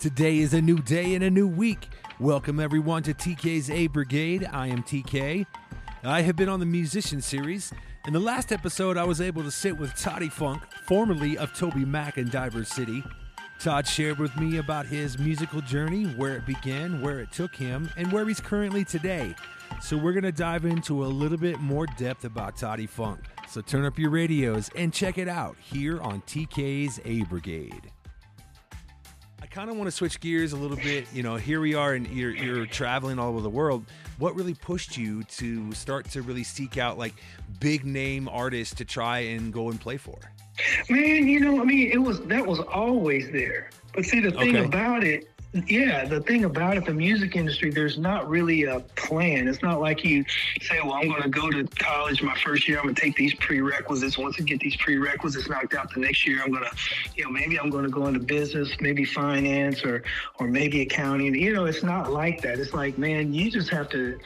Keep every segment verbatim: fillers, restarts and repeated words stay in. Today is a new day and a new week. Welcome everyone to T K's A Brigade. I am T K. I have been on the musician series. In the last episode, I was able to sit with Todd Funk, formerly of Toby Mac and Diverse City. Todd shared with me about his musical journey, where it began, where it took him, and where he's currently today. So we're going to dive into a little bit more depth about Todd Funk. So turn up your radios and check it out here on T K's A Brigade. I kind of want to switch gears a little bit. You know, here we are and you're, you're traveling all over the world. What really pushed you to start to really seek out like big name artists to try and go and play for? Man, you know, I mean, it was, that was always there. But see, the thing okay. about it, yeah, the thing about it, the music industry, there's not really a plan. It's not like you say, well, I'm going to go to college my first year. I'm going to take these prerequisites. Once I get these prerequisites knocked out the next year, I'm going to, you know, maybe I'm going to go into business, maybe finance or, or maybe accounting. You know, it's not like that. It's like, man, you just have to,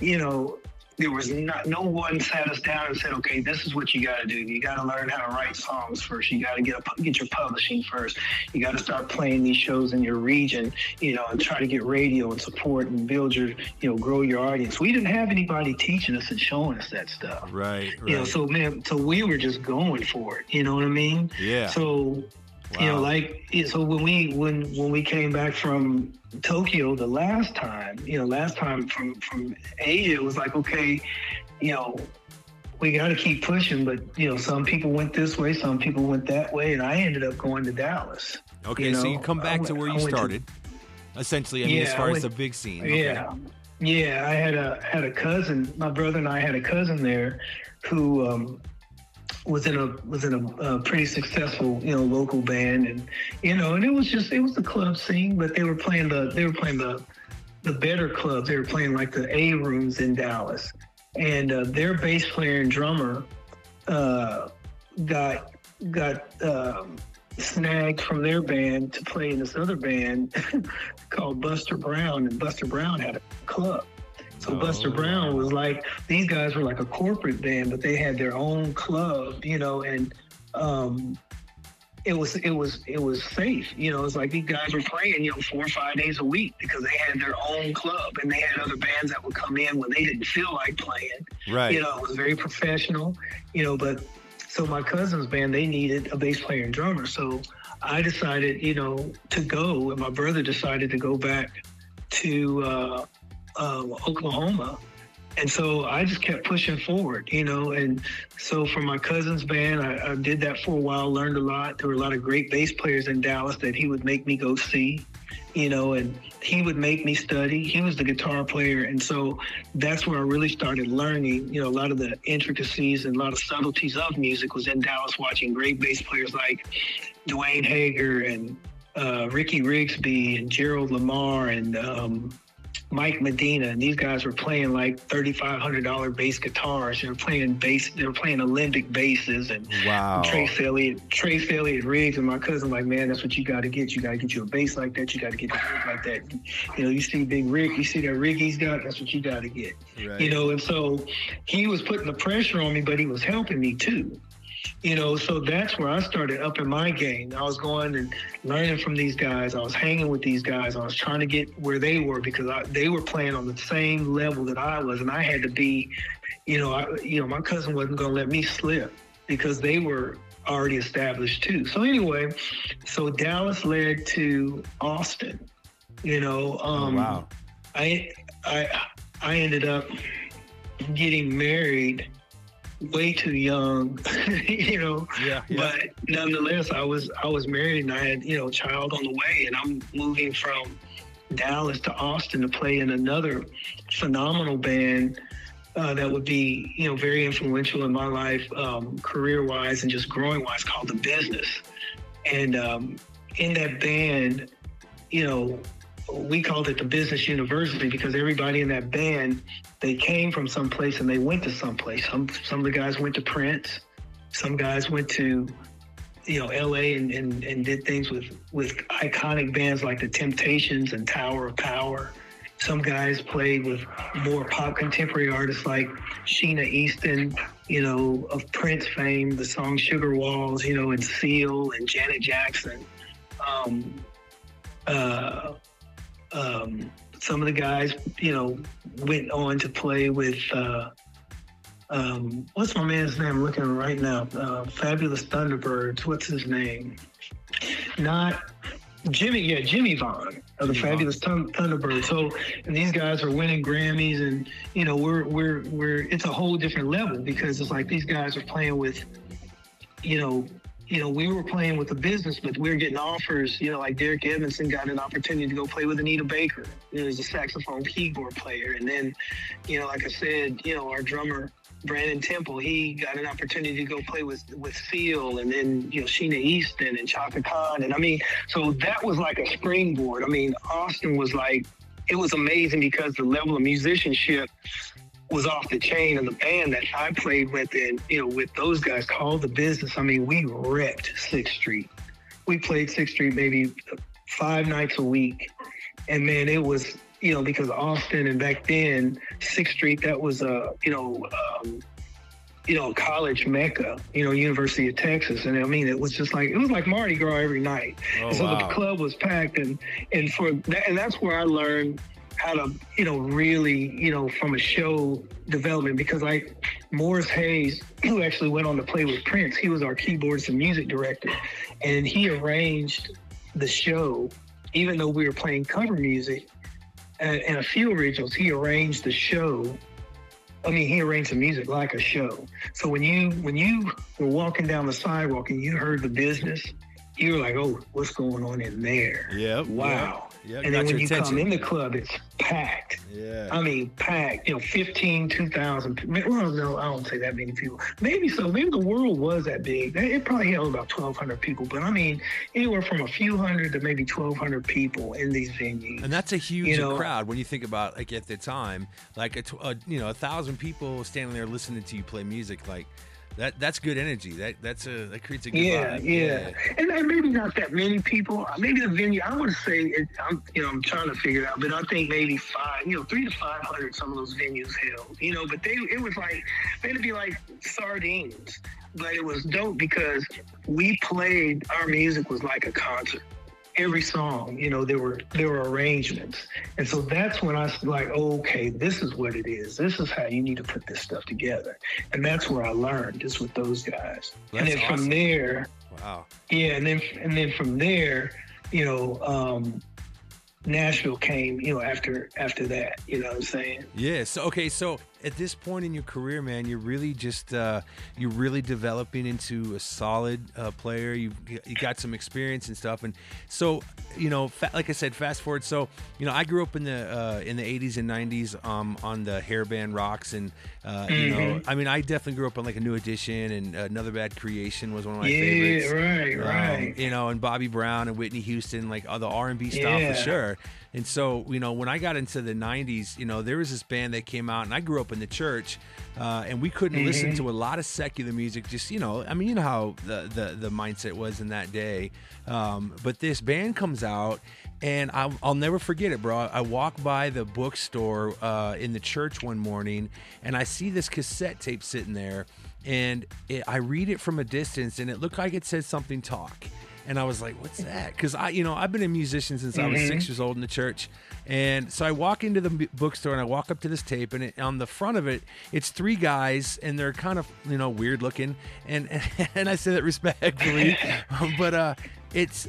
you know, there was not, no one sat us down and said, okay, this is what you got to do. You got to learn how to write songs first. You got to get a, get your publishing first. You got to start playing these shows in your region, you know, and try to get radio and support and build your, you know, grow your audience. We didn't have anybody teaching us and showing us that stuff. Right, right. You know, so, man, so we were just going for it. You know what I mean? Yeah. So... Wow. You know, like, so when we when when we came back from Tokyo the last time, you know, last time from, from Asia, it was like, okay, you know, we got to keep pushing. But, you know, some people went this way, some people went that way, and I ended up going to Dallas. Okay, you know? So you come back went, to where you started, to, essentially, I mean, yeah, as far went, as the big scene. Okay. Yeah, yeah. I had a, had a cousin, my brother and I had a cousin there who... Um, was in a was in a uh, pretty successful, you know, local band, and you know, and it was just it was the club scene, but they were playing the they were playing the the better clubs. They were playing like the A rooms in Dallas, and uh, their bass player and drummer uh, got got um, snagged from their band to play in this other band called Buster Brown, and Buster Brown had a club. So oh. Buster Brown was like, these guys were like a corporate band, but they had their own club, you know, and um, it was it was it was safe, you know. It's like these guys were playing, you know, four or five days a week because they had their own club, and they had other bands that would come in when they didn't feel like playing. Right. You know, it was very professional, you know. But so my cousin's band, they needed a bass player and drummer, so I decided, you know, to go, and my brother decided to go back to. Uh, Um, Oklahoma, and so I just kept pushing forward, you know. And so for my cousin's band, I, I did that for a while, learned a lot. There were a lot of great bass players in Dallas that he would make me go see, you know, and he would make me study. He was the guitar player, and so that's where I really started learning, you know, a lot of the intricacies and a lot of subtleties of music was in Dallas, watching great bass players like Dwayne Hager and uh, Ricky Rigsby and Gerald Lamar and um Mike Medina, and these guys were playing like thirty-five hundred dollars bass guitars. They were playing bass. They were playing Olympic basses, and wow. Trace Elliott, Trace Elliott rigs. And my cousin, like, man, that's what you got to get. You got to get you a bass like that. You got to get your like that. You know, you see Big Rick. You see that rig he's got. That's what you got to get. Right. You know, and so he was putting the pressure on me, but he was helping me too. You know, so that's where I started upping my game. I was going and learning from these guys. I was hanging with these guys. I was trying to get where they were because I, they were playing on the same level that I was, and I had to be, you know, I, you know, my cousin wasn't going to let me slip because they were already established too. So anyway, so Dallas led to Austin. You know, um, oh, wow. I I I ended up getting married. Way too young, you know. Yeah, yeah. But nonetheless, I was I was married and I had, you know, a child on the way, and I'm moving from Dallas to Austin to play in another phenomenal band uh, that would be, you know, very influential in my life, um, career-wise and just growing-wise, called The Business. And um, in that band, you know, we called it the Business University because everybody in that band, they came from someplace and they went to someplace. Some some of the guys went to Prince. Some guys went to, you know, L A and, and, and did things with, with iconic bands like the Temptations and Tower of Power. Some guys played with more pop contemporary artists like Sheena Easton, you know, of Prince fame, the song Sugar Walls, you know, and Seal and Janet Jackson. Um, Uh, um, some of the guys, you know, went on to play with, uh, um, what's my man's name? I'm looking right now. Uh, Fabulous Thunderbirds. What's his name? Not Jimmy. Yeah, Jimmy Vaughn of the Jimmy Fabulous Thun- Thunderbirds. So and these guys are winning Grammys, and you know, we're we're we're. It's a whole different level because it's like these guys are playing with, you know. You know, we were playing with the business, but we were getting offers, you know, like Derek Evanson got an opportunity to go play with Anita Baker, who is a saxophone keyboard player. And then, you know, like I said, you know, our drummer, Brandon Temple, he got an opportunity to go play with, with Seal, and then, you know, Sheena Easton and Chaka Khan. And I mean, so that was like a springboard. I mean, Austin was like, it was amazing because the level of musicianship was off the chain, and the band that I played with, and you know, with those guys called The Business. I mean, we ripped Sixth Street. We played Sixth Street maybe five nights a week, and man, it was, you know, because Austin and back then Sixth Street, that was a, you know, um, you know, college mecca. You know, University of Texas, and I mean, it was just like it was like Mardi Gras every night. Oh, and so wow. The club was packed, and and for that, and that's where I learned how to, you know, really, you know, from a show development, because like Morris Hayes, who actually went on to play with Prince, he was our keyboardist and music director, and he arranged the show, even though we were playing cover music and, and a few originals, he arranged the show. I mean, he arranged the music like a show. So when you, when you were walking down the sidewalk and you heard The Business, you were like, oh, what's going on in there? Yeah. Wow. Yep. Yep, and then when you attention. Come in the club, it's packed. Yeah. I mean, packed. You know, fifteen, two thousand. Well, no, I don't say that many people. Maybe so. Maybe the world was that big. It probably held about twelve hundred people. But, I mean, anywhere from a few hundred to maybe twelve hundred people in these venues. And that's a huge you know? crowd when you think about, like, at the time, like, a, a you know, a thousand people standing there listening to you play music, like, That that's good energy. That that's a that creates a good yeah, vibe. Yeah, yeah. And, and maybe not that many people. Maybe the venue. I would say it, I'm you know I'm trying to figure it out, but I think maybe five, you know, three to five hundred. Some of those venues held, you know, but they it was like they'd be like sardines, but it was dope because we played. Our music was like a concert. Every song, you know, there were there were arrangements, and so that's when I was like, oh, okay, this is what it is. This is how you need to put this stuff together, and that's where I learned, just with those guys. That's and then awesome. From there, wow, yeah, and then and then from there, you know, um, Nashville came, you know, after after that, you know what I'm saying? Yeah. So okay, so at this point in your career, man, you're really just uh, you're really developing into a solid uh, player. You you got some experience and stuff, and so you know, fa- like I said, fast forward. So you know, I grew up in the uh, in the eighties and nineties um, on the hair band Rocks, and uh, mm-hmm. you know, I mean, I definitely grew up on like a New Edition, and uh, Another Bad Creation was one of my yeah, favorites. Yeah, right, right. Um, you know, and Bobby Brown and Whitney Houston, like all the R and B stuff yeah. for sure. And so, you know, when I got into the nineties, you know, there was this band that came out, and I grew up in the church, uh, and we couldn't mm-hmm. listen to a lot of secular music. Just, you know, I mean, you know how the the, the mindset was in that day. Um, but this band comes out, and I, I'll never forget it, bro. I walk by the bookstore uh, in the church one morning, and I see this cassette tape sitting there, and it, I read it from a distance, and it looked like it said something talk. And I was like, what's that? Because I, you know, I've been a musician since mm-hmm. I was six years old in the church. And so I walk into the bookstore and I walk up to this tape, and it, on the front of it, it's three guys, and they're kind of, you know, weird looking. And and, and I say that respectfully, but uh, it's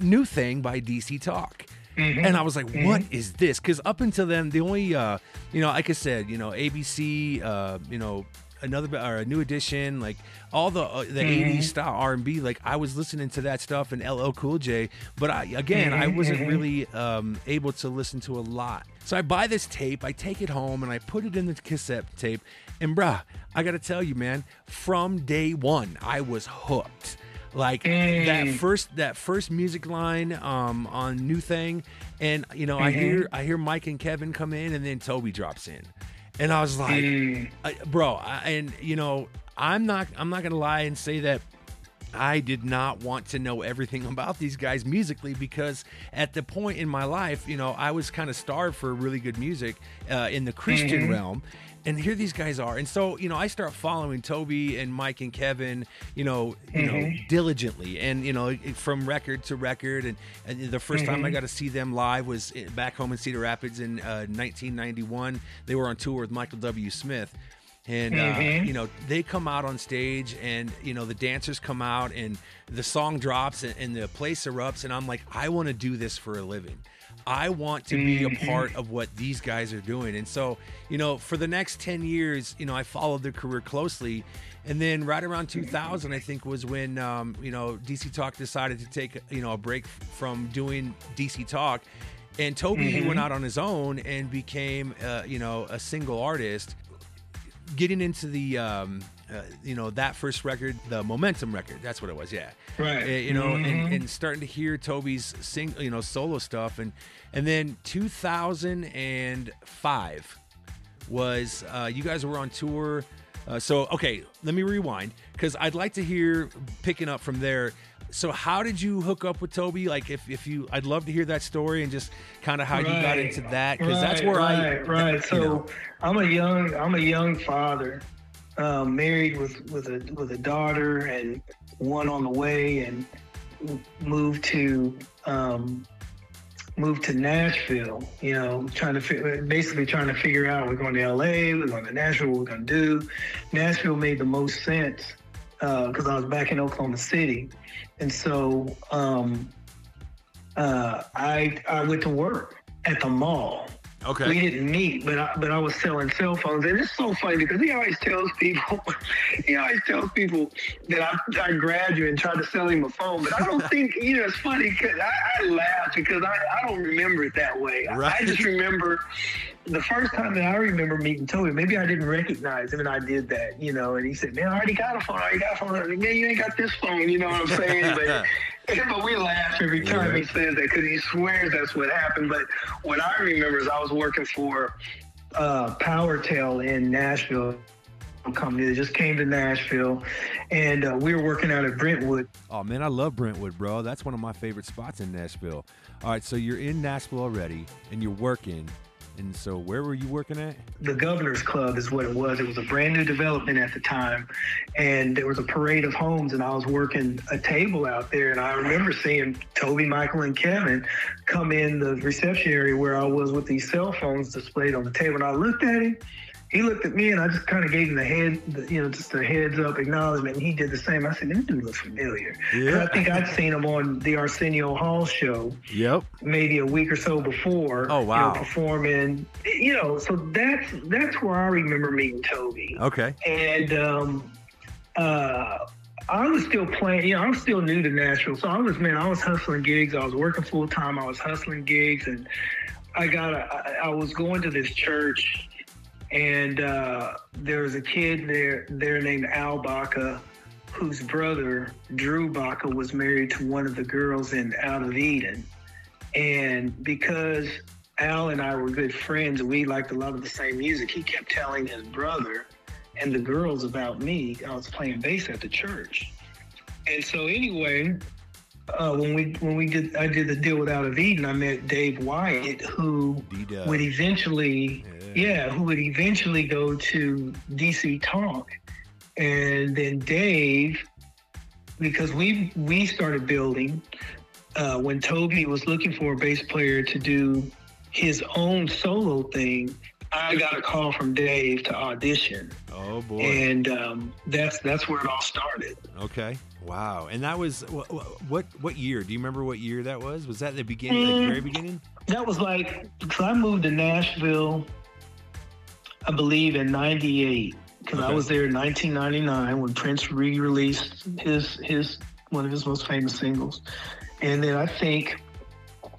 New Thing by D C Talk. Mm-hmm. And I was like, what mm-hmm. is this? Because up until then, the only, uh, you know, like I said, you know, A B C, uh, you know, Another or a New Edition, like all the uh, the mm-hmm. eighties style R and B, like I was listening to that stuff, and L L Cool J, but I again mm-hmm. I wasn't really um, able to listen to a lot. So I buy this tape, I take it home, and I put it in the cassette tape, and bruh, I gotta tell you, man, from day one I was hooked. Like mm. that first that first music line um, on New Thing, and you know mm-hmm. I hear I hear Mike and Kevin come in, and then Toby drops in. And I was like, mm. I, bro, I, and you know, I'm not, I'm not gonna lie and say that I did not want to know everything about these guys musically, because at the point in my life, you know, I was kind of starved for really good music uh, in the Christian mm-hmm. realm. And here these guys are. And so, you know, I start following Toby and Mike and Kevin, you know, mm-hmm. you know, diligently, and, you know, from record to record. And, and the first mm-hmm. time I got to see them live was back home in Cedar Rapids in uh, nineteen ninety-one. They were on tour with Michael W. Smith. And, uh, mm-hmm. you know, they come out on stage and, you know, the dancers come out and the song drops and, and the place erupts. And I'm like, I want to do this for a living. I want to be a part of what these guys are doing. And so, you know, for the next ten years, you know, I followed their career closely. And then right around two thousand, I think, was when, um, you know, D C Talk decided to take, you know, a break from doing D C Talk. And Toby mm-hmm. he went out on his own and became, uh, you know, a single artist. Getting into the, um, uh, you know, that first record, the Momentum record, that's what it was, yeah. Right. Uh, you know, mm-hmm. and, and starting to hear Toby's sing, you know, solo stuff. And, and then two thousand five was, uh, you guys were on tour. Uh, so, okay, let me rewind, because I'd like to hear picking up from there. So how did you hook up with Toby? Like, if, if you, I'd love to hear that story and just kind of how right. you got into that, because right, that's where right, I right. So know. I'm a young I'm a young father, um, married with with a with a daughter and one on the way, and moved to um, moved to Nashville. You know, trying to fi- basically trying to figure out, we're going to L A, we're going to Nashville, what we're going to do. Nashville made the most sense, because uh, I was back in Oklahoma City. And so um, uh, I I went to work at the mall. Okay. We didn't meet, but I, but I was selling cell phones. And it's so funny, because he always tells people, he always tells people that I, I grabbed you and tried to sell him a phone. But I don't think, you know, it's funny, because I, I laugh, because I, I don't remember it that way. Right. I just remember the first time that I remember meeting Toby, maybe I didn't recognize him, and I did that, you know, and he said, man, I already got a phone. I already got a phone. I said, man, you ain't got this phone. You know what I'm saying? But, but we laugh every time yeah. he says that, because he swears that's what happened. But what I remember is I was working for uh, PowerTel in Nashville, a company that just came to Nashville, and uh, we were working out at Brentwood. Oh, man, I love Brentwood, bro. That's one of my favorite spots in Nashville. All right, so you're in Nashville already, and you're working. And so where were you working at? The Governor's Club is what it was. It was a brand new development at the time. And there was a parade of homes, and I was working a table out there. And I remember seeing Toby, Michael, and Kevin come in the reception area where I was with these cell phones displayed on the table. And I looked at him. He looked at me, and I just kind of gave him the head, you know, just the heads up acknowledgement. And he did the same. I said, this dude looks familiar. Yeah. I think I'd seen him on the Arsenio Hall show. Yep. Maybe a week or so before. Oh, wow. You know, performing, you know, so that's, that's where I remember meeting Toby. Okay. And, um, uh, I was still playing, you know, I was still new to Nashville. So I was, man, I was hustling gigs. I was working full time. I was hustling gigs, and I got a, I, I was going to this church. And uh, there was a kid there there named Al Baca, whose brother, Drew Baca, was married to one of the girls in Out of Eden. And because Al and I were good friends, we liked a lot of the same music, he kept telling his brother and the girls about me. I was playing bass at the church. And so anyway, uh, when we when we did I did the deal with Out of Eden, I met Dave Wyatt, who D-Dub. would eventually... Yeah. Yeah, who would eventually go to D C Talk. And then Dave, because we we started building uh, when Toby was looking for a bass player to do his own solo thing, I got a call from Dave to audition. Oh, boy. And um, that's that's where it all started. Okay. Wow. And that was, what, what what year? Do you remember what year that was? Was that the beginning, mm, like very beginning? That was like, because I moved to Nashville, I believe, in ninety-eight, because okay. I was there in nineteen ninety-nine when Prince re-released his his one of his most famous singles. And then I think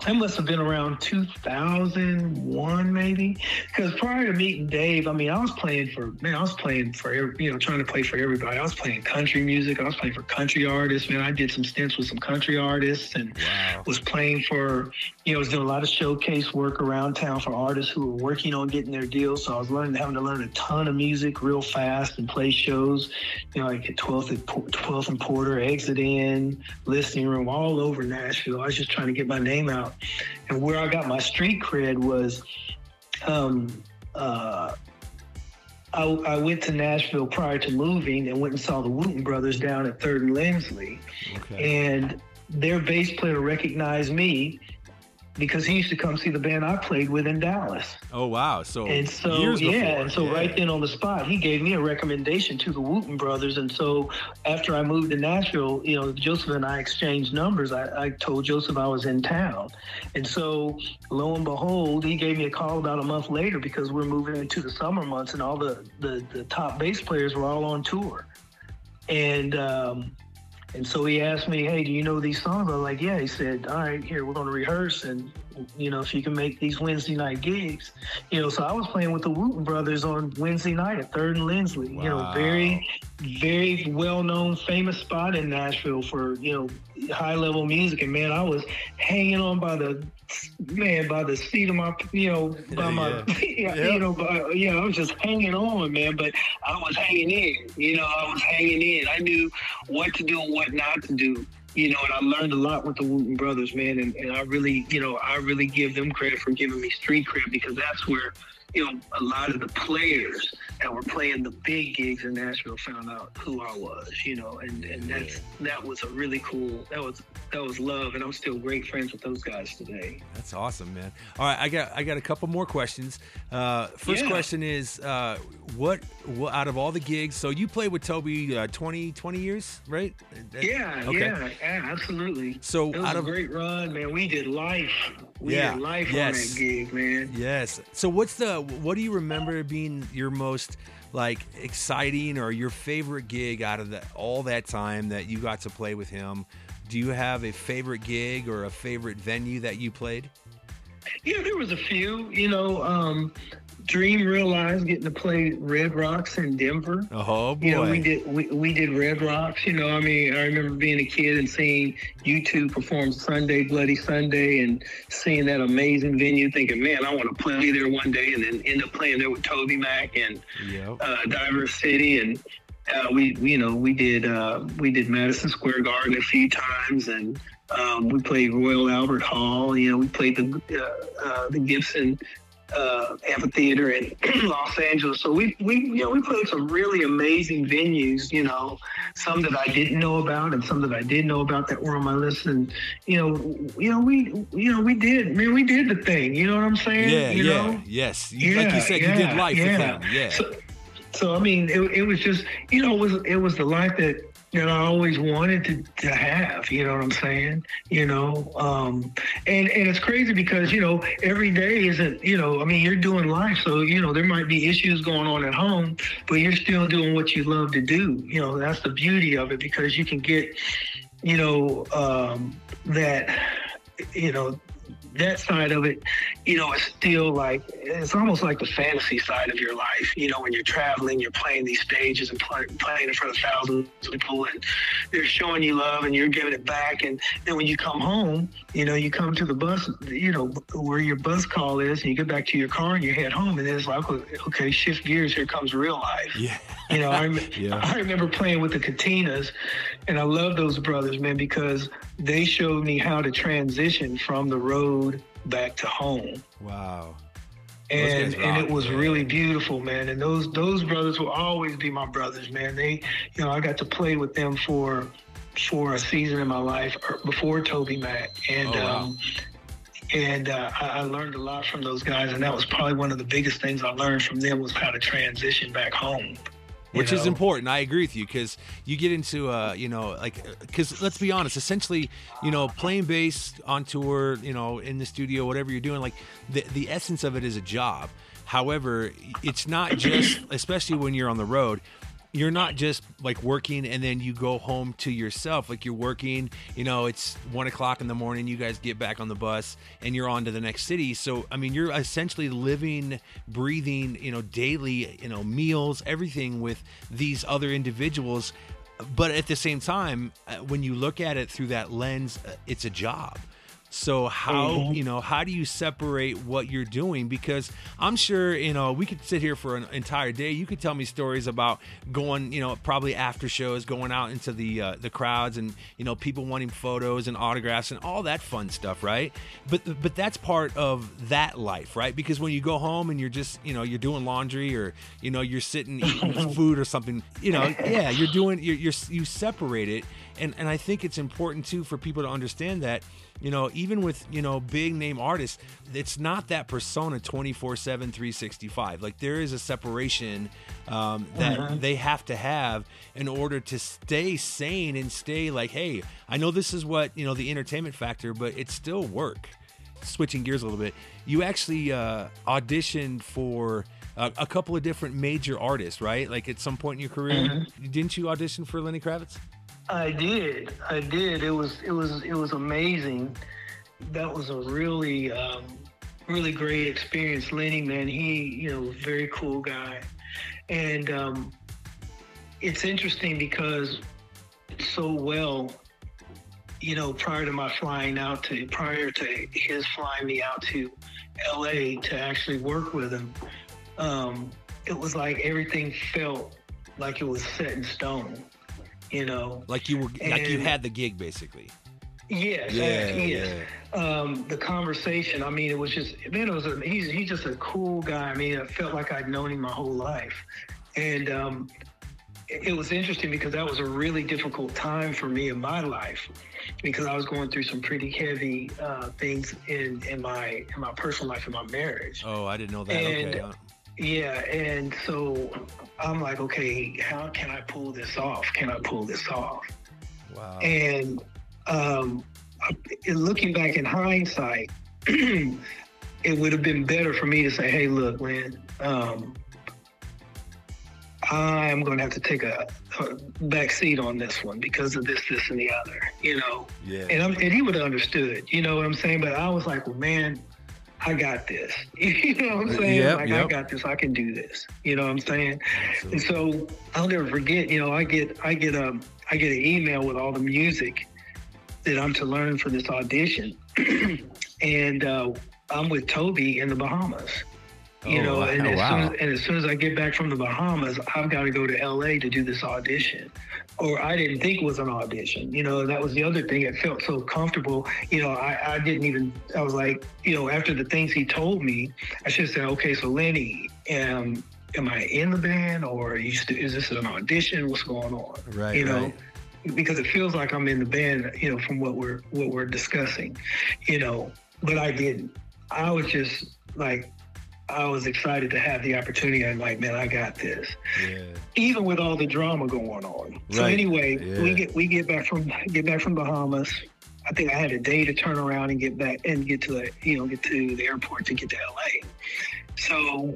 That must have been around two thousand one, maybe. Because prior to meeting Dave, I mean, I was playing for, man, I was playing for, you know, trying to play for everybody. I was playing country music. I was playing for country artists, man. I did some stints with some country artists and wow. was playing for, you know, was doing a lot of showcase work around town for artists who were working on getting their deals. So I was learning, having to learn a ton of music real fast and play shows, you know, like at twelfth and Porter, Exit Inn, Listening Room, all over Nashville. I was just trying to get my name out. And where I got my street cred was um, uh, I, I went to Nashville prior to moving and went and saw the Wooten Brothers down at third and Lemsley. Okay. And their bass player recognized me because he used to come see the band I played with in Dallas. Oh, wow. So, and so years yeah, before. And so yeah. right then on the spot, he gave me a recommendation to the Wooten Brothers. And so after I moved to Nashville, you know, Joseph and I exchanged numbers. I, I told Joseph I was in town. And so lo and behold, he gave me a call about a month later because we're moving into the summer months and all the, the, the top bass players were all on tour. And, um, And so he asked me, hey, do you know these songs? I was like, yeah. He said, all right, here, we're going to rehearse. And, you know, if you can make these Wednesday night gigs, you know, so I was playing with the Wooten Brothers on Wednesday night at third and Lindsley, wow. you know, very, very well-known, famous spot in Nashville for, you know, high-level music. And, man, I was hanging on by the, man, by the seat of my, you know, by yeah, my, yeah. yeah, yep. you know, by, yeah, I was just hanging on, man, but I was hanging in, you know, I was hanging in. I knew what to do and what not to do, you know, and I learned a lot with the Wooten Brothers, man, and, and I really, you know, I really give them credit for giving me street cred because that's where, you know, a lot of the players that were playing the big gigs in Nashville found out who I was, you know, and, and that's, that was a really cool, that was, that was love. And I'm still great friends with those guys today. That's awesome, man. All right. I got, I got a couple more questions. Uh, first yeah. question is, uh, what, what, out of all the gigs, so you played with Toby, uh, twenty, twenty years, right? Yeah. Okay. Yeah, absolutely. So it was out a of, great run, man. We did life. We yeah, did life yes. on that gig, man. Yes. So what's the, what do you remember being your most like exciting or your favorite gig out of the, all that time that you got to play with him? Do you have a favorite gig or a favorite venue that you played? Yeah, there was a few, you know, um, Dream Realize getting to play Red Rocks in Denver. Oh boy. You know, we did we, we did Red Rocks, you know, I mean, I remember being a kid and seeing U two perform Sunday, Bloody Sunday and seeing that amazing venue thinking, man, I want to play there one day, and then end up playing there with Toby Mac and yep. uh, Diverse City, and uh, we you know, we did uh, we did Madison Square Garden a few times, and um, we played Royal Albert Hall, you know, we played the uh, uh, the Gibson Uh, amphitheater in Los Angeles. So we, we, you know, we played some really amazing venues, you know, some that I didn't know about and some that I did know about that were on my list. And, you know, you know, we, you know, we did, man, we did the thing, you know what I'm saying? Yeah, you yeah, know? yes. You, yeah, like you said, yeah, you did life yeah. with him. Yeah. So, so I mean, it, it was just, you know, it was, it was the life that, you know, I always wanted to, to have, you know what I'm saying? You know, um, and, and it's crazy because, you know, every day isn't, you know, I mean, you're doing life. So, you know, there might be issues going on at home, but you're still doing what you love to do. You know, that's the beauty of it because you can get, you know, um, that, you know, that side of it, you know, it's still like, it's almost like the fantasy side of your life, you know, when you're traveling, you're playing these stages and play, playing in front of thousands of people and they're showing you love and you're giving it back. And then when you come home, you know, you come to the bus, you know, where your bus call is, and you get back to your car and you head home, and then it's like, okay, shift gears, here comes real life. Yeah. You know, I, rem- yeah. I remember playing with the Katinas, and I love those brothers, man, because they showed me how to transition from the road back to home. Wow. And and it was really beautiful, man. And those those brothers will always be my brothers, man. They, you know, I got to play with them for for a season in my life before Toby Mac, and oh, wow. um, and uh, I, I learned a lot from those guys. And that was probably one of the biggest things I learned from them was how to transition back home. Which you know. is important. I agree with you because you get into, uh, you know, like, because let's be honest, essentially, you know, playing bass on tour, you know, in the studio, whatever you're doing, like the, the essence of it is a job. However, it's not just, especially when you're on the road, you're not just like working and then you go home to yourself. Like you're working, you know, it's one o'clock in the morning, you guys get back on the bus and you're on to the next city. So, I mean, you're essentially living, breathing, you know, daily, you know, meals, everything with these other individuals. But at the same time, when you look at it through that lens, it's a job. So how, mm-hmm. you know, how do you separate what you're doing? Because I'm sure, you know, we could sit here for an entire day. You could tell me stories about going, you know, probably after shows, going out into the uh, the crowds and, you know, people wanting photos and autographs and all that fun stuff, right? But but that's part of that life, right? Because when you go home and you're just, you know, you're doing laundry or, you know, you're sitting eating food or something, you know, yeah, you're doing, you're, you're you separate it. And and I think it's important too for people to understand that, you know, even with, you know, big name artists, it's not that persona twenty-four seven, three sixty-five. Like there is a separation um, that mm-hmm. they have to have in order to stay sane and stay like, hey, I know this is what, you know, the entertainment factor, but it's still work. Switching gears a little bit, you actually uh, auditioned for a, a couple of different major artists, right? Like at some point in your career, mm-hmm. didn't you audition for Lenny Kravitz? I did. I did. It was it was it was amazing. That was a really um, really great experience. Lenny, man, he you know very cool guy, and um, it's interesting because so well, you know, prior to my flying out to prior to his flying me out to L A to actually work with him, um, it was like everything felt like it was set in stone. You know, like you were, and, like you had the gig, basically. Yes, yeah, yes. Yeah. Um, the conversation. I mean, it was just, man, it was a, he's he's just a cool guy. I mean, I felt like I'd known him my whole life, and um, it, it was interesting because that was a really difficult time for me in my life because I was going through some pretty heavy uh, things in, in my in my personal life, in my marriage. Oh, I didn't know that. And, okay. Yeah, and so I'm like, okay, how can I pull this off? Can I pull this off? Wow. And um, looking back in hindsight, it would have been better for me to say, hey, look, man, um, I'm going to have to take a, a back seat on this one because of this, this, and the other, you know? Yeah. And, I'm, and he would have understood, you know what I'm saying? But I was like, well, man, I got this. You know what I'm saying? Yep, like, yep. I got this. I can do this. You know what I'm saying? Absolutely. And so I'll never forget, you know, I get I get um I get an email with all the music that I'm to learn for this audition. And uh, I'm with Toby in the Bahamas. You oh, know, and, oh, as wow. soon as, and as soon as I get back from the Bahamas, I've got to go to L A to do this audition. Or I didn't think it was an audition. You know, that was the other thing. It felt so comfortable. You know, I, I didn't even, I was like, you know, after the things he told me, I should have said, okay, so Lenny, um, am I in the band or are you st- is this an audition? What's going on? Right, you know, right. Because it feels like I'm in the band, you know, from what we're, what we're discussing, you know, but I didn't. I was just like, I was excited to have the opportunity. I'm like, man, I got this. Yeah. Even with all the drama going on. Right. So anyway, yeah. we get we get back from get back from Bahamas. I think I had a day to turn around and get back and get to the you know get to the airport to get to L A. So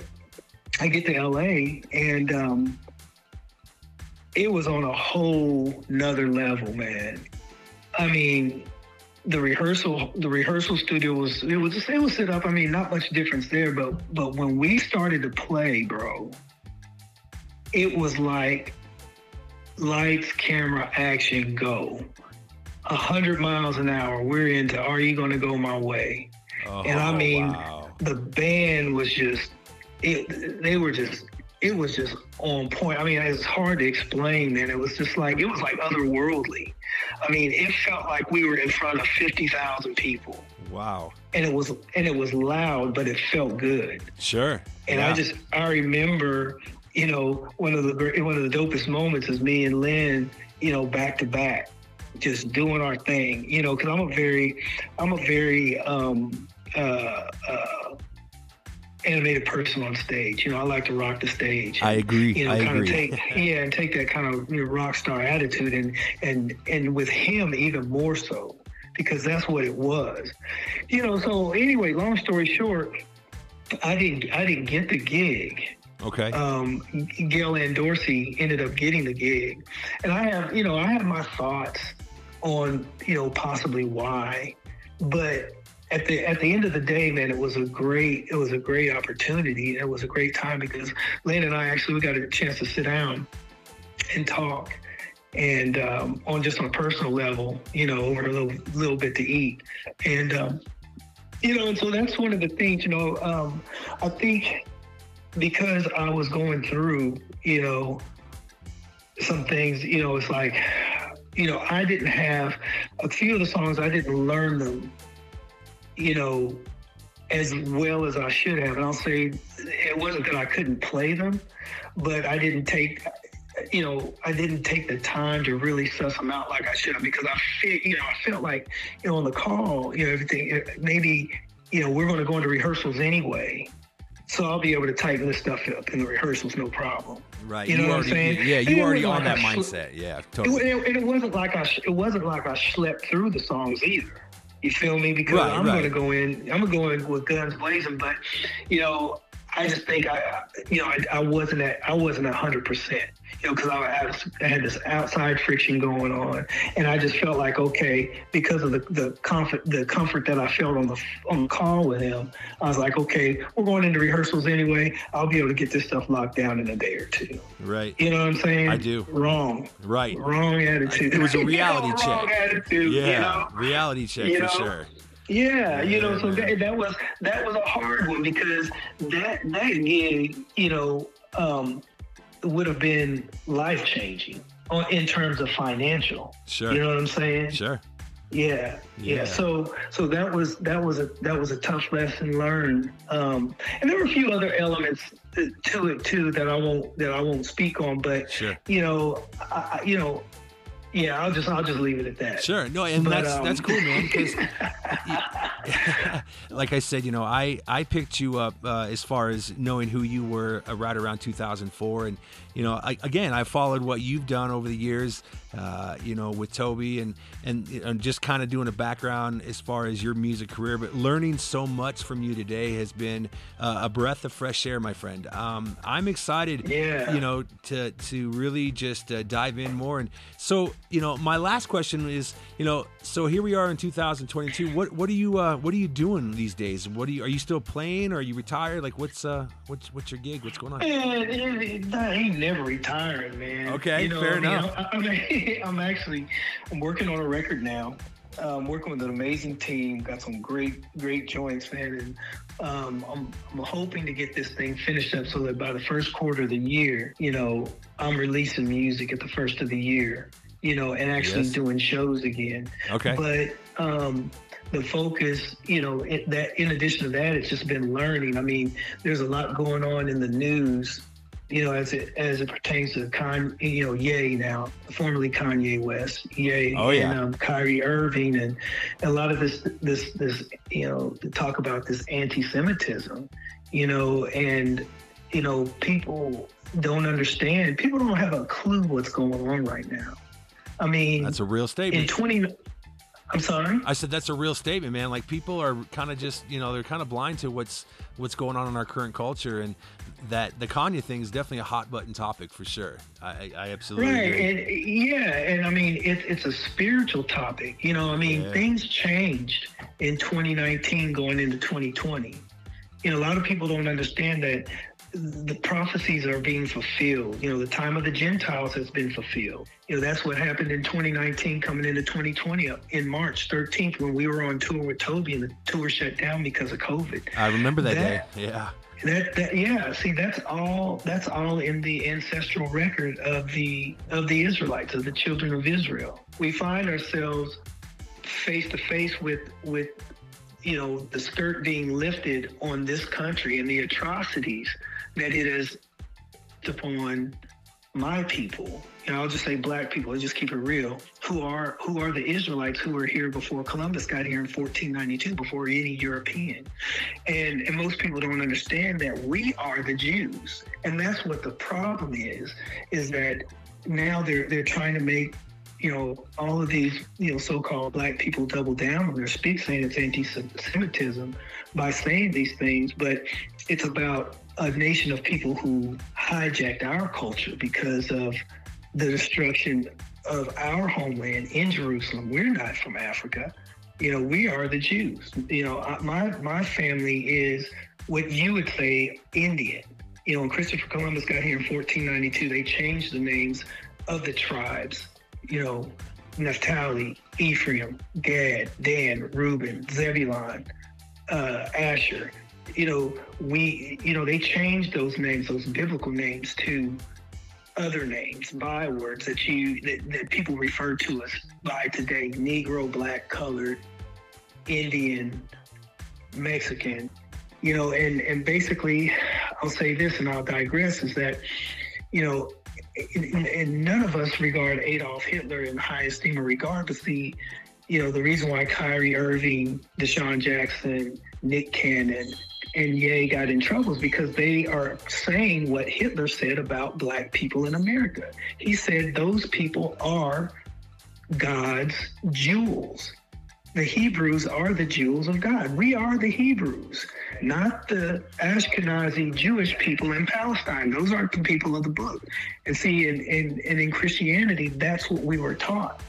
I get to L A and um, it was on a whole nother level, man. I mean. The rehearsal, the rehearsal studio was it was it was set up. I mean, not much difference there, but but when we started to play, bro, it was like lights, camera, action, go. A hundred miles an hour. We're into Are You Gonna Go My Way? Oh, and I mean, wow. The band was just it. They were just. It was just on point. I mean, it's hard to explain, man. It was just like, it was like otherworldly. I mean, it felt like we were in front of fifty thousand people. Wow. And it was, and it was loud, but it felt good. Sure. And yeah. I just, I remember, you know, one of the, one of the dopest moments is me and Lynn, you know, back to back, just doing our thing, you know, cause I'm a very, I'm a very, um, uh, uh, animated person on stage. You know, I like to rock the stage. I agree. You know, I kind agree. of take yeah, and take that kind of you know, rock star attitude, and and and with him even more so because that's what it was. You know. So anyway, long story short, I didn't I didn't get the gig. Okay. Um, Gail Ann Dorsey ended up getting the gig, and I have, you know, I have my thoughts on, you know, possibly why, but at the at the end of the day, man, it was a great it was a great opportunity. It was a great time because Lane and I actually we got a chance to sit down and talk, and um, on just on a personal level, you know, over a little little bit to eat, and um, you know, and so that's one of the things, you know, um, I think. Because I was going through, you know, some things, you know, it's like, you know, I didn't have a few of the songs, I didn't learn them, you know, as well as I should have. And I'll say it wasn't that I couldn't play them, but I didn't take, you know, I didn't take the time to really suss them out like I should have, because I feel, you know, I felt like, you know, on the call, you know, everything, maybe, you know, we're going to go into rehearsals anyway. So I'll be able to tighten this stuff up in the rehearsals, no problem. Right. You know you what already, I'm saying? Yeah, you already on like that schle- mindset. Yeah, totally. It, it, it wasn't like I sh- it wasn't like I slept through the songs either. You feel me? Because right, I'm right. gonna go in. I'm gonna go in with guns blazing. But you know, I just think I, you know, I, I wasn't at I wasn't a hundred percent. You know, because I, I had this outside friction going on, and I just felt like okay, because of the the comfort the comfort that I felt on the on the call with him, I was like okay, we're going into rehearsals anyway. I'll be able to get this stuff locked down in a day or two. Right. You know what I'm saying? I do. Wrong. Right. Wrong attitude. It was a reality you know, check. Wrong attitude. Yeah. You know? Reality check you for know? Sure. Yeah, you know, so that, that was that was a hard one because that that gig, you know, um, would have been life changing in terms of financial. Sure, you know what I'm saying? Sure. Yeah, yeah. yeah. So so that was that was a that was a tough lesson learned, um, and there were a few other elements to it too that I won't that I won't speak on, but sure. you know, I, you know. Yeah, I'll just I'll just leave it at that. Sure, no, and but, that's um... that's cool, man. Because, like I said, you know, I, I picked you up uh, as far as knowing who you were uh, right around two thousand four, and you know, I, again, I followed what you've done over the years, uh, you know, with Toby, and and, and just kind of doing a background as far as your music career. But learning so much from you today has been uh, a breath of fresh air, my friend. Um, I'm excited, yeah. you know, to to really just uh, dive in more, and so. You know, my last question is, you know, so here we are in two thousand twenty-two. What what are you uh, what are you doing these days? What are you are you still playing? Or are you retired? Like, what's uh what's what's your gig? What's going on? Man, it, it, I ain't never retiring, man. Okay, you know, fair I mean, enough. I, I mean, I'm actually I'm working on a record now. I'm working with an amazing team. Got some great great joints, man. And um, I'm I'm hoping to get this thing finished up so that by the first quarter of the year, you know, I'm releasing music at the first of the year. You know, and actually yes. doing shows again. Okay. But um, the focus, you know, it, that in addition to that, it's just been learning. I mean, there's a lot going on in the news, you know, as it as it pertains to Kanye, you know, Ye now, formerly Kanye West, Ye, oh, yeah. and um, Kyrie Irving, and, and a lot of this this this you know talk about this anti-Semitism, you know, and you know people don't understand. People don't have a clue what's going on right now. I mean, that's a real statement. In twenty, I'm sorry. I said that's a real statement, man. Like people are kind of just, you know, they're kind of blind to what's what's going on in our current culture, and that the Kanye thing is definitely a hot button topic for sure. I, I absolutely right, agree. And yeah, and I mean, it's it's a spiritual topic. You know, I mean, yeah. things changed in twenty nineteen going into twenty twenty. You know, a lot of people don't understand that. The prophecies are being fulfilled. You know, the time of the Gentiles has been fulfilled. You know, that's what happened in twenty nineteen coming into twenty twenty in March thirteenth when we were on tour with Toby and the tour shut down because of COVID. I remember that, that day. Yeah. That, that yeah, see that's all that's all in the ancestral record of the of the Israelites, of the children of Israel. We find ourselves face to face with with you know, the skirt being lifted on this country and the atrocities that it is upon my people, and I'll just say black people, let's just keep it real, who are who are the Israelites who were here before Columbus got here in fourteen ninety-two, before any European. And, and most people don't understand that we are the Jews. And that's what the problem is, is that now they're they're trying to make you know, all of these, you know, so-called black people double down on their speech saying it's anti-Semitism by saying these things, but it's about a nation of people who hijacked our culture because of the destruction of our homeland in Jerusalem. We're not from Africa. You know, we are the Jews. You know, my, my family is what you would say Indian. You know, when Christopher Columbus got here in fourteen ninety-two, they changed the names of the tribes, you know, Naphtali, Ephraim, Gad, Dan, Reuben, Zebulon, uh, Asher. You know, we, you know, they changed those names, those biblical names, to other names, bywords that you, that, that people refer to us by today: Negro, Black, Colored, Indian, Mexican. You know, and, and basically, I'll say this and I'll digress, is that, you know, and, and none of us regard Adolf Hitler in high esteem or regard, but see, you know, the reason why Kyrie Irving, Deshaun Jackson, Nick Cannon, and Ye got in trouble is because they are saying what Hitler said about black people in America. He said those people are God's jewels. The Hebrews are the jewels of God. We are the Hebrews, not the Ashkenazi Jewish people in Palestine. Those aren't the people of the book. And see, in, in, and in Christianity, that's what we were taught.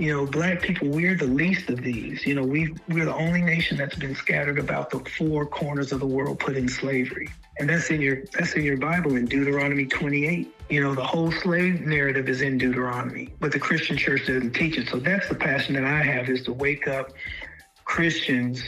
You know, black people, we're the least of these. You know, we we're the only nation that's been scattered about the four corners of the world, put in slavery. And that's in your that's in your Bible in Deuteronomy twenty-eight. You know, the whole slave narrative is in Deuteronomy, but the Christian church doesn't teach it. So that's the passion that I have, is to wake up Christians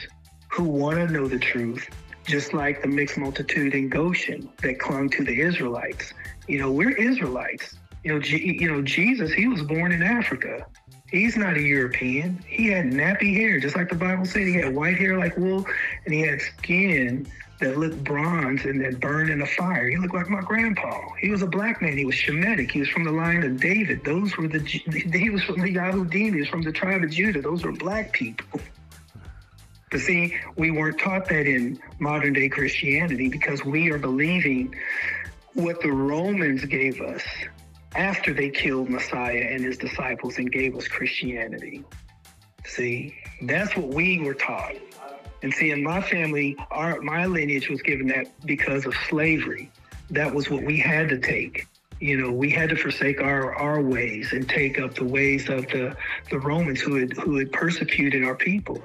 who want to know the truth, just like the mixed multitude in Goshen that clung to the Israelites. You know, we're Israelites. You know, G- you know, Jesus, he was born in Africa. He's not a European. He had nappy hair, just like the Bible said. He had white hair like wool, and he had skin that looked bronze and that burned in a fire. He looked like my grandpa. He was a black man. He was Shemitic. He was from the line of David. Those were the, he was from the Yahudim. He was from the tribe of Judah. Those were black people. But see, we weren't taught that in modern day Christianity, because we are believing what the Romans gave us after they killed Messiah and his disciples and gave us Christianity. See, that's what we were taught. And see, in my family, our, my lineage was given that because of slavery. That was what we had to take. You know, we had to forsake our, our ways and take up the ways of the, the Romans who had, who had persecuted our people.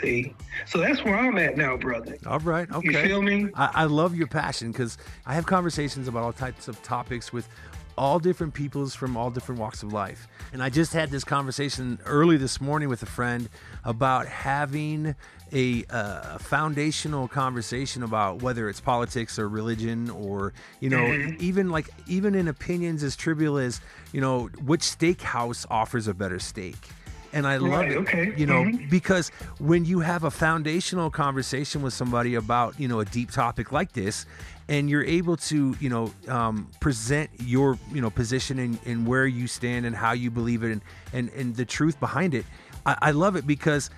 See? So that's where I'm at now, brother. All right. Okay. You feel me? I, I love your passion, because I have conversations about all types of topics with all different peoples from all different walks of life. And I just had this conversation early this morning with a friend about having a uh, foundational conversation about whether it's politics or religion, or, you know, mm-hmm. even like, even in opinions as trivial as, you know, which steakhouse offers a better steak. And I love right, it, okay. you know, mm-hmm. because when you have a foundational conversation with somebody about, you know, a deep topic like this, and you're able to, you know, um, present your, you know, position and, and where you stand and how you believe it, and, and, and the truth behind it. I, I love it, because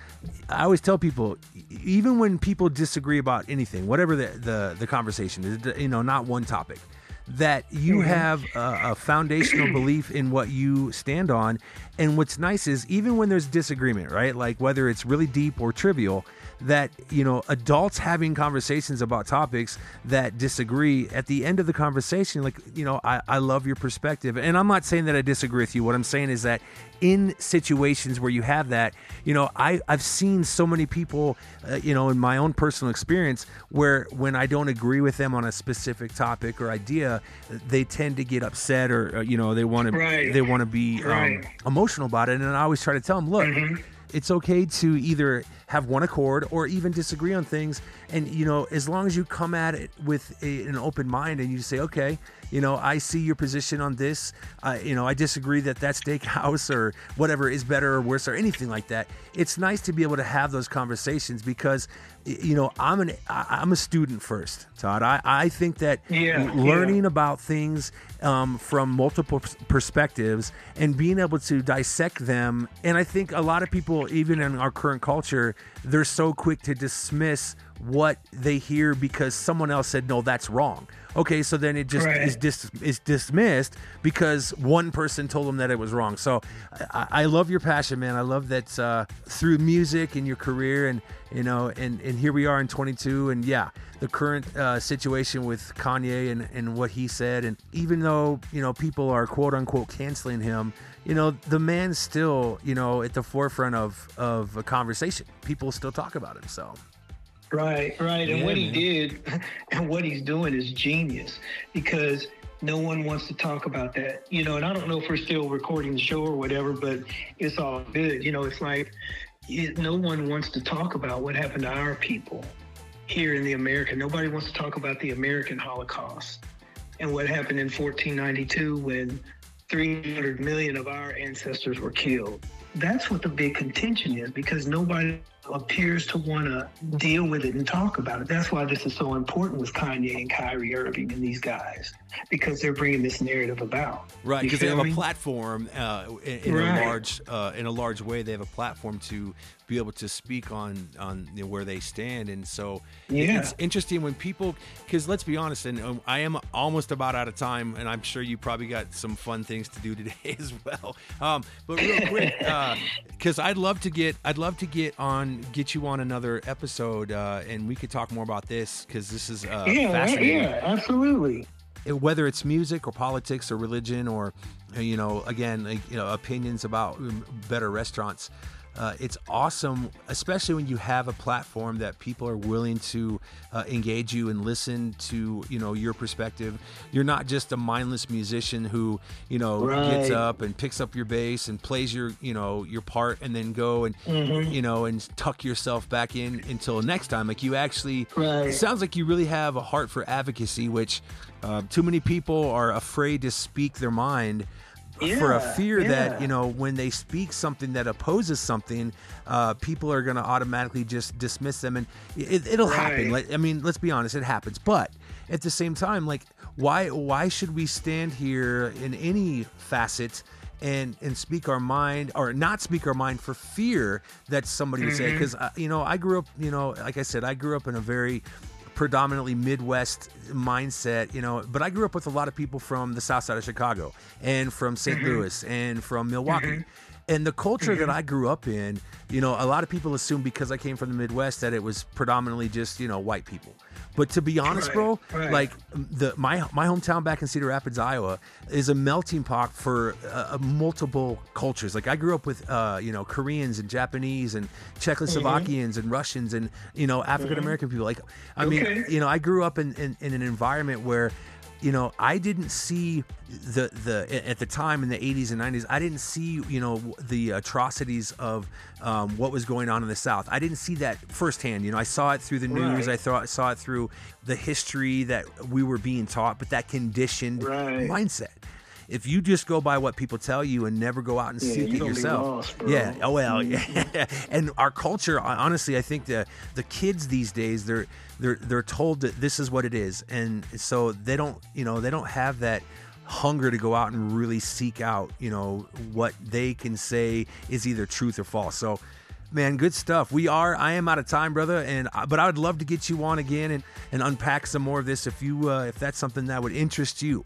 I always tell people, even when people disagree about anything, whatever the, the, the conversation is, you know, not one topic, that you have a, a foundational belief in what you stand on. And what's nice is, even when there's disagreement, right? Like whether it's really deep or trivial, that, you know, adults having conversations about topics that disagree, at the end of the conversation, like, you know, I, I love your perspective. And I'm not saying that I disagree with you. What I'm saying is that in situations where you have that, you know, I, I've seen so many people, uh, you know, in my own personal experience, where when I don't agree with them on a specific topic or idea, they tend to get upset, or, or you know, they want right. to they want to be right. um, emotional about it. And I always try to tell them, look, mm-hmm. it's okay to either have one accord or even disagree on things. And, you know, as long as you come at it with a, an open mind, and you say, okay, you know, I see your position on this. Uh, you know, I disagree that that steakhouse or whatever is better or worse or anything like that. It's nice to be able to have those conversations, because, you know, I'm an I'm a student first, Todd. I, I think that yeah, learning yeah. about things um, from multiple perspectives and being able to dissect them. And I think a lot of people, even in our current culture, they're so quick to dismiss what they hear because someone else said, no, that's wrong. Okay, so then it just right. is, dis- is dismissed because one person told them that it was wrong. So I, I love your passion, man. I love that uh, through music and your career, and you know, and, and here we are in twenty-two, and yeah, the current uh, situation with Kanye and, and what he said, and even though you know people are quote unquote canceling him, you know, the man's still you know at the forefront of of a conversation. People still talk about him. So. Right, right. And yeah, what he man. did and what he's doing is genius, because no one wants to talk about that. You know, and I don't know if we're still recording the show or whatever, but it's all good. You know, it's like it, no one wants to talk about what happened to our people here in the America. Nobody wants to talk about the American Holocaust and what happened in fourteen ninety-two when three hundred million of our ancestors were killed. That's what the big contention is, because nobody appears to want to deal with it and talk about it. That's why this is so important with Kanye and Kyrie Irving and these guys, because they're bringing this narrative about. Right, because they have me? a platform uh, in, in right. a large uh, in a large way. They have a platform to be able to speak on on you know, where they stand, and so yeah. it's interesting when people. Because let's be honest, and um, I am almost about out of time, and I'm sure you probably got some fun things to do today as well. Um, but real quick, because uh, I'd love to get I'd love to get on. Get you on another episode, uh, and we could talk more about this, because this is uh, yeah, fascinating. Yeah, absolutely. Whether it's music or politics or religion or, you know, again, like, you know, opinions about better restaurants, uh, it's awesome, especially when you have a platform that people are willing to uh, engage you and listen to, you know, your perspective. You're not just a mindless musician who, you know, right. gets up and picks up your bass and plays your, you know, your part, and then go and, mm-hmm. you know, and tuck yourself back in until next time. Like you actually, right. it sounds like you really have a heart for advocacy, which uh, too many people are afraid to speak their mind. Yeah, for a fear yeah. that, you know, when they speak something that opposes something, uh, people are going to automatically just dismiss them. And it, it'll right. happen. Like, I mean, let's be honest, it happens. But at the same time, like, why why should we stand here in any facet and, and speak our mind, or not speak our mind, for fear that somebody mm-hmm. would say? Because, uh, you know, I grew up, you know, like I said, I grew up in a very predominantly Midwest mindset, you know, but I grew up with a lot of people from the south side of Chicago and from Saint Mm-hmm. Louis and from Milwaukee. Mm-hmm. And the culture mm-hmm. that I grew up in, you know, a lot of people assume because I came from the Midwest that it was predominantly just, you know, white people. But to be honest, right, bro, right. like the my my hometown back in Cedar Rapids, Iowa, is a melting pot for uh, multiple cultures. Like I grew up with, uh, you know, Koreans and Japanese and Czechoslovakians mm-hmm. and Russians and, you know, African American mm-hmm. people. Like, I okay. mean, you know, I grew up in, in, in an environment where, you know, I didn't see the the at the time in the eighties and nineties, I didn't see, you know, the atrocities of um, what was going on in the South. I didn't see that firsthand. You know, I saw it through the news. Right. I thought, saw it through the history that we were being taught, but that conditioned right. mindset. If you just go by what people tell you and never go out and yeah, seek you it yourself. Lost, yeah. Oh, well, yeah. And our culture, honestly, I think the the kids these days, they're they're they're told that this is what it is. And so they don't, you know, they don't have that hunger to go out and really seek out, you know, what they can say is either truth or false. So man, good stuff. We are. I am out of time, brother. And but I would love to get you on again and, and unpack some more of this if you uh, if that's something that would interest you.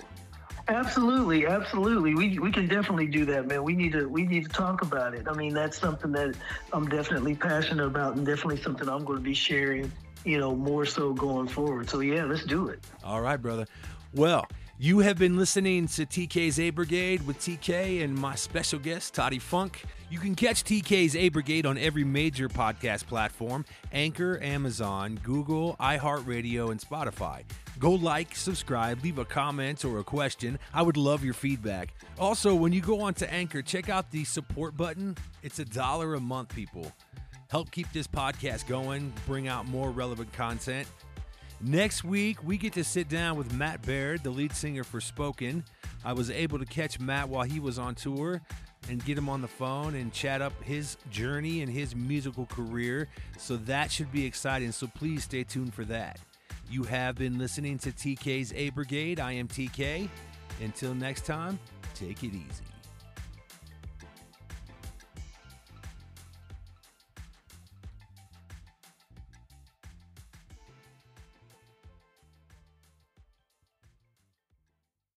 Absolutely, absolutely. We we can definitely do that, man. We need to we need to talk about it. I mean, that's something that I'm definitely passionate about, and definitely something I'm going to be sharing, you know, more so going forward. So yeah, let's do it. All right, brother. Well, you have been listening to T K's A Brigade with T K and my special guest, Toddy Funk. You can catch T K's A Brigade on every major podcast platform: Anchor, Amazon, Google, iHeartRadio, and Spotify. Go like, subscribe, leave a comment or a question. I would love your feedback. Also, when you go on to Anchor, check out the support button. It's a dollar a month, people. Help keep this podcast going, bring out more relevant content. Next week, we get to sit down with Matt Baird, the lead singer for Spoken. I was able to catch Matt while he was on tour and get him on the phone and chat up his journey and his musical career. So that should be exciting. So please stay tuned for that. You have been listening to T K's A Brigade. I am T K. Until next time, take it easy.